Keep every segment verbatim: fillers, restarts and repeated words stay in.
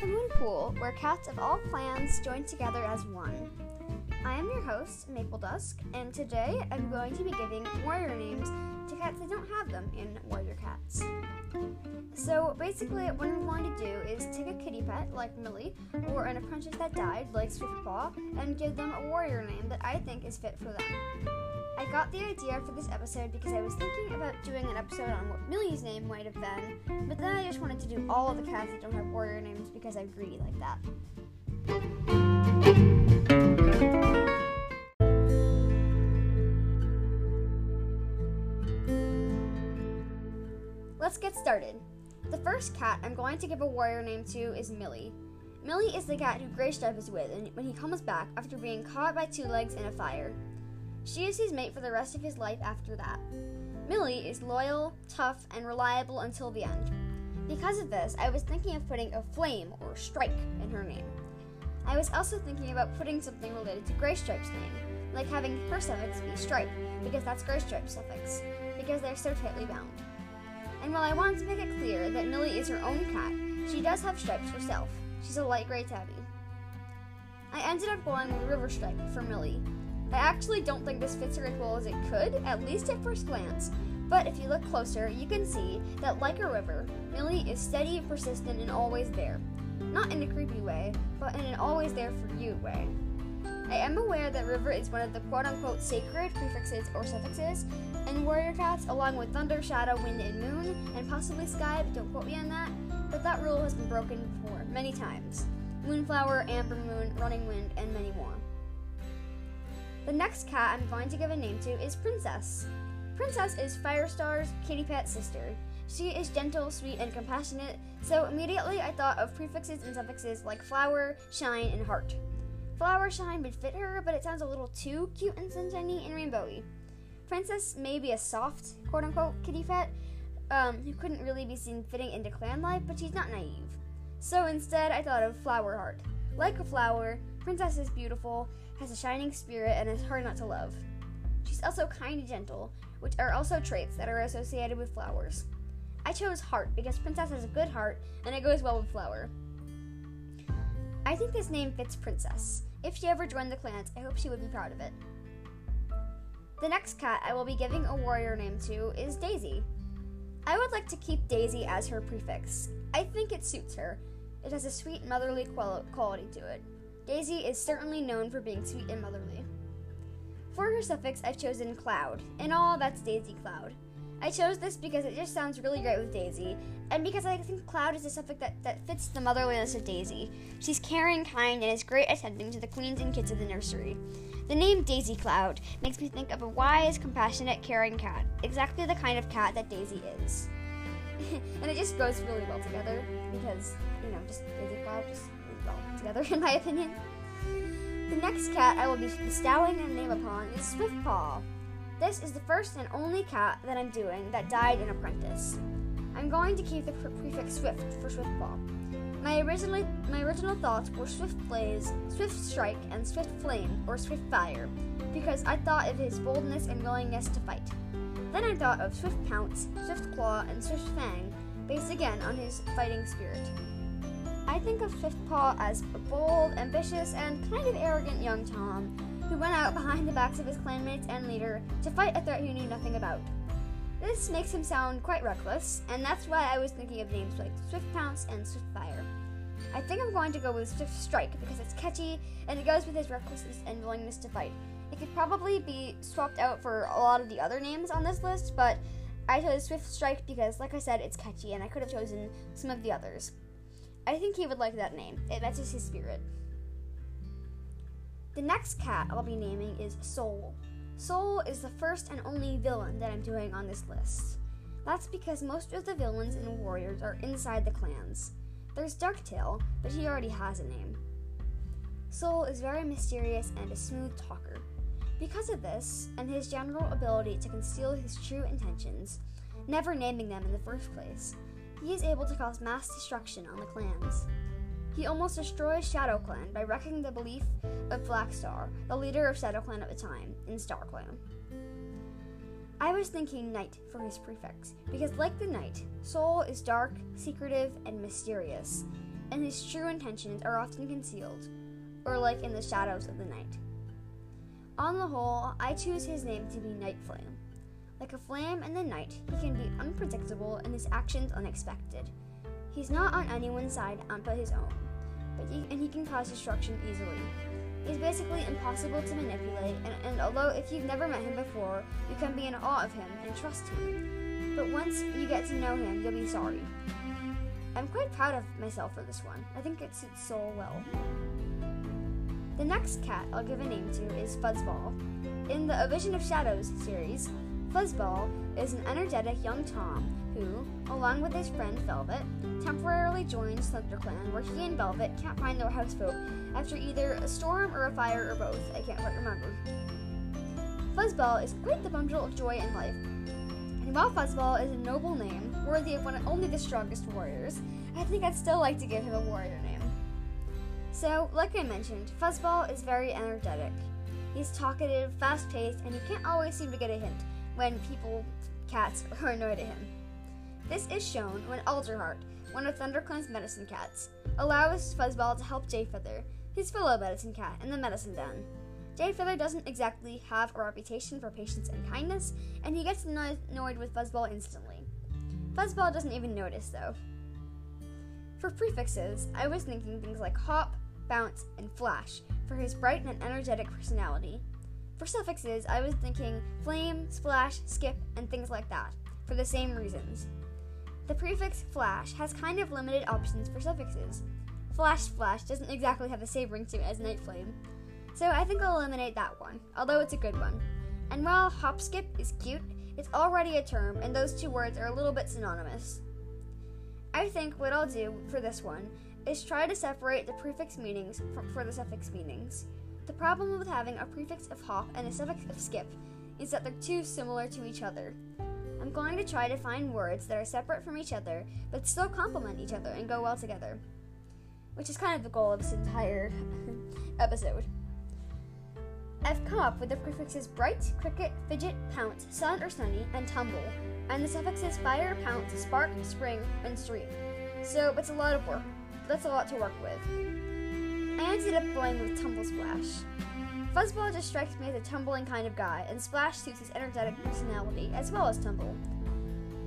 the Moon Pool, where cats of all clans join together as one. I am your host, MapleDusk, and today I'm going to be giving warrior names to cats that don't have them in Warrior Cats. So basically what I'm going to do is take a kitty pet like Millie or an apprentice that died like Swiftpaw and give them a warrior name that I think is fit for them. I got the idea for this episode because I was thinking about doing an episode on what Millie's name might have been, but then I just wanted to do all of the cats that don't have warrior names because I'm greedy like that. Let's get started. The first cat I'm going to give a warrior name to is Millie. Millie is the cat who Graystripe is with and when he comes back after being caught by Two Legs in a fire. She is his mate for the rest of his life after that. Millie is loyal, tough, and reliable until the end. Because of this, I was thinking of putting a flame or strike in her name. I was also thinking about putting something related to Graystripe's name, like having her suffix be stripe, because that's Graystripe's suffix, because they're so tightly bound. And while I wanted to make it clear that Millie is her own cat, she does have stripes herself. She's a light gray tabby. I ended up going with Riverstripe for Millie. I actually don't think this fits her as well as it could, at least at first glance, but if you look closer, you can see that, like a river, Millie is steady, persistent, and always there. Not in a creepy way, but in an always there for you way. I am aware that river is one of the quote-unquote sacred prefixes or suffixes, and warrior cats, along with thunder, shadow, wind, and moon, and possibly sky, but don't quote me on that, but that rule has been broken before, many times. Moonflower, amber moon, running wind, and many more. The next cat I'm going to give a name to is Princess. Princess is Firestar's kitty pet sister. She is gentle, sweet, and compassionate, so immediately I thought of prefixes and suffixes like flower, shine, and heart. Flower shine would fit her, but it sounds a little too cute and sunshiny and rainbowy. Princess may be a soft, quote-unquote, kitty pet um, who couldn't really be seen fitting into clan life, but she's not naive. So instead, I thought of Flowerheart. Like a flower, Princess is beautiful, has a shining spirit, and is hard not to love. She's also kind and gentle, which are also traits that are associated with flowers. I chose heart because Princess has a good heart, and it goes well with flower. I think this name fits Princess. If she ever joined the clans, I hope she would be proud of it. The next cat I will be giving a warrior name to is Daisy. I would like to keep Daisy as her prefix. I think it suits her. It has a sweet motherly quality to it. Daisy is certainly known for being sweet and motherly. For her suffix, I've chosen cloud. In all, that's Daisycloud. I chose this because it just sounds really great with Daisy, and because I think cloud is a suffix that, that fits the motherliness of Daisy. She's caring, kind, and is great at tending to the queens and kids of the nursery. The name Daisycloud makes me think of a wise, compassionate, caring cat, exactly the kind of cat that Daisy is. And it just goes really well together, because, you know, just Daisycloud just... together, in my opinion. The next cat I will be bestowing a name upon is Swiftpaw. This is the first and only cat that I'm doing that died in Apprentice. I'm going to keep the pre- prefix Swift for Swiftpaw. My originally my original thoughts were Swift Blaze, Swift Strike, and Swift Flame or Swift Fire, because I thought of his boldness and willingness to fight. Then I thought of Swift Pounce, Swift Claw, and Swift Fang, based again on his fighting spirit. I think of Swiftpaw as a bold, ambitious, and kind of arrogant young Tom who went out behind the backs of his clanmates and leader to fight a threat he knew nothing about. This makes him sound quite reckless, and that's why I was thinking of names like Swift Pounce and Swift Fire. I think I'm going to go with Swift Strike because it's catchy and it goes with his recklessness and willingness to fight. It could probably be swapped out for a lot of the other names on this list, but I chose Swift Strike because, like I said, it's catchy and I could have chosen some of the others. I think he would like that name. It matches his spirit. The next cat I'll be naming is Sol. Sol is the first and only villain that I'm doing on this list. That's because most of the villains and warriors are inside the clans. There's Darktail, but he already has a name. Sol is very mysterious and a smooth talker. Because of this, and his general ability to conceal his true intentions, never naming them in the first place, he is able to cause mass destruction on the clans. He almost destroys ShadowClan by wrecking the belief of Blackstar, the leader of ShadowClan at the time, in StarClan. I was thinking Night for his prefix, because like the Night, Sol is dark, secretive, and mysterious. and his true intentions are often concealed, or like in the shadows of the night. On the whole, I choose his name to be Nightflame. Like a flame in the night, he can be unpredictable and his actions unexpected. He's not on anyone's side but his own, but he, and he can cause destruction easily. He's basically impossible to manipulate, and, and although if you've never met him before, you can be in awe of him and trust him. But once you get to know him, you'll be sorry. I'm quite proud of myself for this one. I think it suits Sol well. The next cat I'll give a name to is Fuzzball. In the A Vision of Shadows series, Fuzzball is an energetic young Tom who, along with his friend Velvet, temporarily joins ThunderClan, where he and Velvet can't find their houseboat after either a storm or a fire or both. I can't quite remember. Fuzzball is quite the bundle of joy in life, and while Fuzzball is a noble name, worthy of one of only the strongest warriors, I think I'd still like to give him a warrior name. So, like I mentioned, Fuzzball is very energetic. He's talkative, fast-paced, and he can't always seem to get a hint when people, cats, are annoyed at him. This is shown when Alderheart, one of ThunderClan's medicine cats, allows Fuzzball to help Jayfeather, his fellow medicine cat, in the medicine den. Jayfeather doesn't exactly have a reputation for patience and kindness, and he gets annoyed with Fuzzball instantly. Fuzzball doesn't even notice, though. For prefixes, I was thinking things like hop, bounce, and flash for his bright and energetic personality. For suffixes, I was thinking flame, splash, skip, and things like that, for the same reasons. The prefix flash has kind of limited options for suffixes. Flash Flash doesn't exactly have the same ring to it as Nightflame, so I think I'll eliminate that one, although it's a good one. And while hop skip is cute, it's already a term, and those two words are a little bit synonymous. I think what I'll do for this one is try to separate the prefix meanings from, for the suffix meanings. The problem with having a prefix of hop and a suffix of skip is that they're too similar to each other. I'm going to try to find words that are separate from each other, but still complement each other and go well together, which is kind of the goal of this entire episode. I've come up with the prefixes bright, cricket, fidget, pounce, sun or sunny, and tumble, and the suffixes fire, pounce, spark, spring, and stream. So it's a lot of work. That's a lot to work with. I ended up going with Tumblesplash. Fuzzball just strikes me as a tumbling kind of guy, and Splash suits his energetic personality as well as Tumble.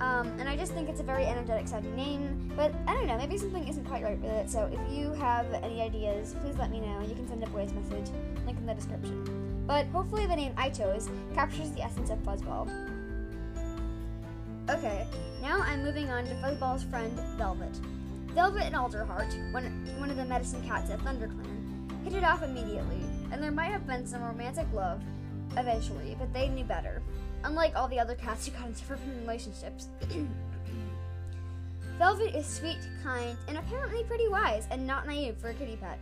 Um, and I just think it's a very energetic sounding name, but I don't know, maybe something isn't quite right with it, so if you have any ideas, please let me know. You can send a voice message, link in the description. But hopefully the name I chose captures the essence of Fuzzball. Okay, now I'm moving on to Fuzzball's friend, Velvet. Velvet and Alderheart, one, one of the medicine cats at ThunderClan, hit it off immediately, and there might have been some romantic love eventually, but they knew better, unlike all the other cats who got into different relationships. Velvet is sweet, kind, and apparently pretty wise and not naive for a kitty pet.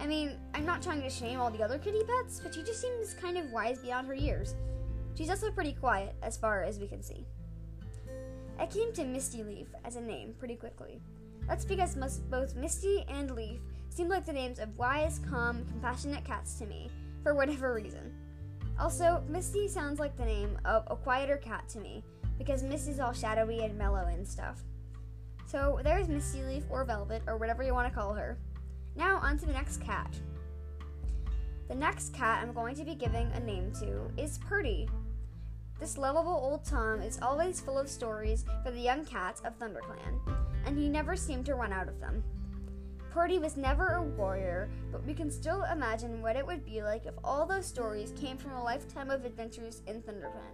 I mean, I'm not trying to shame all the other kitty pets, but she just seems kind of wise beyond her years. She's also pretty quiet, as far as we can see. I came to Mistyleaf as a name pretty quickly. That's because both Misty and Leaf seem like the names of wise, calm, compassionate cats to me, for whatever reason. Also, Misty sounds like the name of a quieter cat to me, because Misty's all shadowy and mellow and stuff. So there's Mistyleaf or Velvet, or whatever you want to call her. Now on to the next cat. The next cat I'm going to be giving a name to is Purdy. This lovable old Tom is always full of stories for the young cats of ThunderClan, and he never seemed to run out of them. Purdy was never a warrior, but we can still imagine what it would be like if all those stories came from a lifetime of adventures in ThunderClan.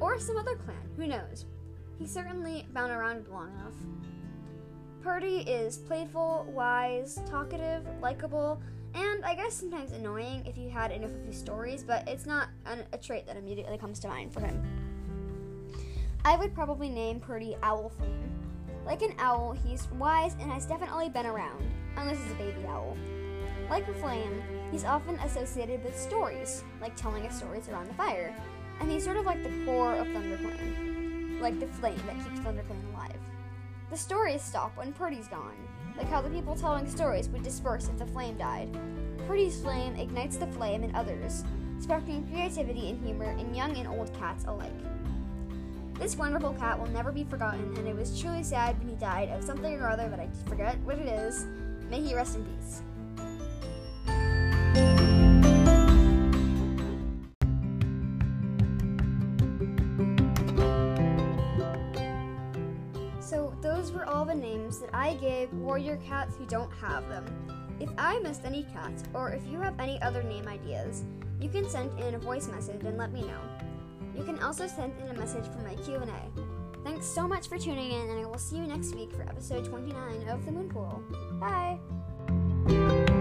Or some other clan, who knows? He certainly bounced around long enough. Purdy is playful, wise, talkative, likable, and I guess sometimes annoying if you had enough of his stories, but it's not a trait that immediately comes to mind for him. I would probably name Purdy Owlfeather. Like an owl, he's wise and has definitely been around, unless he's a baby owl. Like a flame, he's often associated with stories, like telling us stories around the fire, and he's sort of like the core of ThunderClan, like the flame that keeps ThunderClan alive. The stories stop when Purdy's gone, like how the people telling stories would disperse if the flame died. Purdy's flame ignites the flame in others, sparking creativity and humor in young and old cats alike. This wonderful cat will never be forgotten, and it was truly sad when he died of something or other, but I forget what it is, May he rest in peace. So those were all the names that I gave warrior cats who don't have them. If I missed any cats, or if you have any other name ideas, you can send in a voice message and let me know. You can also send in a message for my Q and A. Thanks so much for tuning in, and I will see you next week for episode twenty-nine of The Moonpool. Bye!